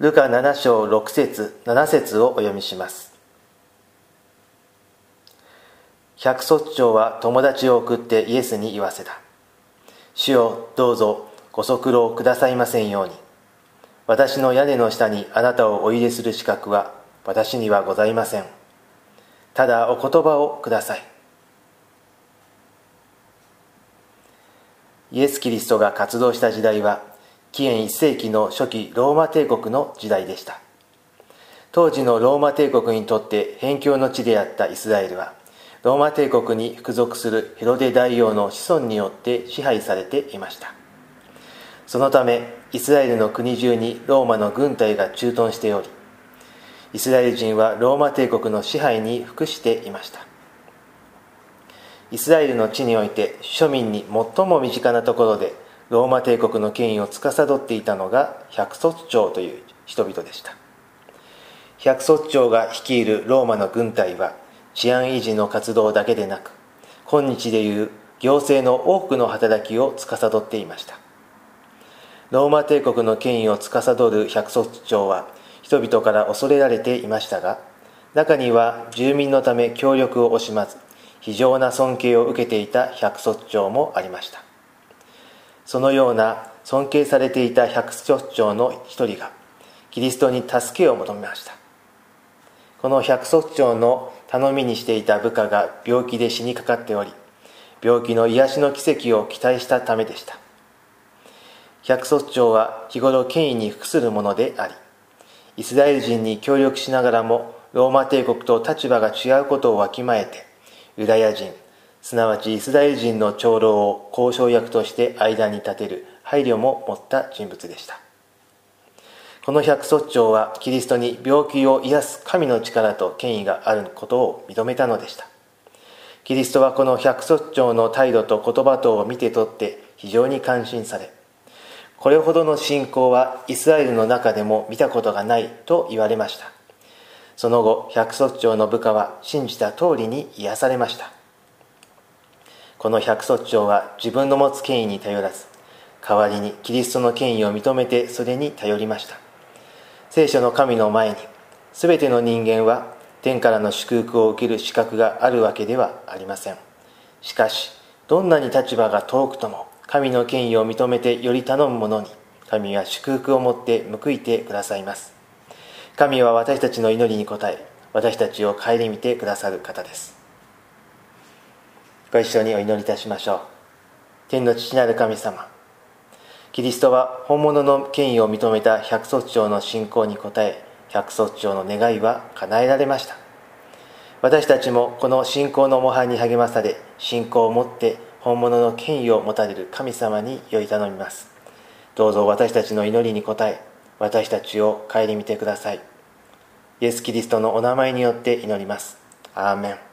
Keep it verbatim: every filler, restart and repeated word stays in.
ルカなな章ろく節なな節をお読みします。百卒長は友達を送ってイエスに言わせた。主よ、どうぞご足労くださいませんように。私の屋根の下にあなたをお入れする資格は私にはございません。ただお言葉をください。イエス・キリストが活動した時代は紀元いち世紀の初期ローマ帝国の時代でした。当時のローマ帝国にとって辺境の地であったイスラエルはローマ帝国に服属するヘロデ大王の子孫によって支配されていました。そのためイスラエルの国中にローマの軍隊が駐屯しており、イスラエル人はローマ帝国の支配に服していました。イスラエルの地において庶民に最も身近なところでローマ帝国の権威を司っていたのが百卒長という人々でした。百卒長が率いるローマの軍隊は治安維持の活動だけでなく、今日でいう行政の多くの働きを司っていました。ローマ帝国の権威を司る百卒長は人々から恐れられていましたが、中には住民のため協力を惜しまず非常な尊敬を受けていた百卒長もありました。そのような尊敬されていた百卒長の一人がキリストに助けを求めました。この百卒長の頼みにしていた部下が病気で死にかかっており、病気の癒しの奇跡を期待したためでした。百卒長は日頃権威に服するものであり、イスラエル人に協力しながらもローマ帝国と立場が違うことをわきまえて、ユダヤ人すなわちイスラエル人の長老を交渉役として間に立てる配慮も持った人物でした。この百卒長はキリストに病気を癒す神の力と権威があることを認めたのでした。キリストはこの百卒長の態度と言葉とを見て取って非常に感心され、これほどの信仰はイスラエルの中でも見たことがないと言われました。その後、百卒長の部下は信じた通りに癒されました。この百卒長は自分の持つ権威に頼らず、代わりにキリストの権威を認めてそれに頼りました。聖書の神の前に、すべての人間は天からの祝福を受ける資格があるわけではありません。しかし、どんなに立場が遠くとも、神の権威を認めてより頼む者に、神は祝福をもって報いてくださいます。神は私たちの祈りに応え、私たちを顧みてくださる方です。ご一緒にお祈りいたしましょう。天の父なる神様、キリストは本物の権威を認めた百卒長の信仰に応え、百卒長の願いは叶えられました。私たちもこの信仰の模範に励まされ、信仰をもって本物の権威を持たれる神様により頼みます。どうぞ私たちの祈りに応え、私たちを顧みてください。イエス・キリストのお名前によって祈ります。アーメン。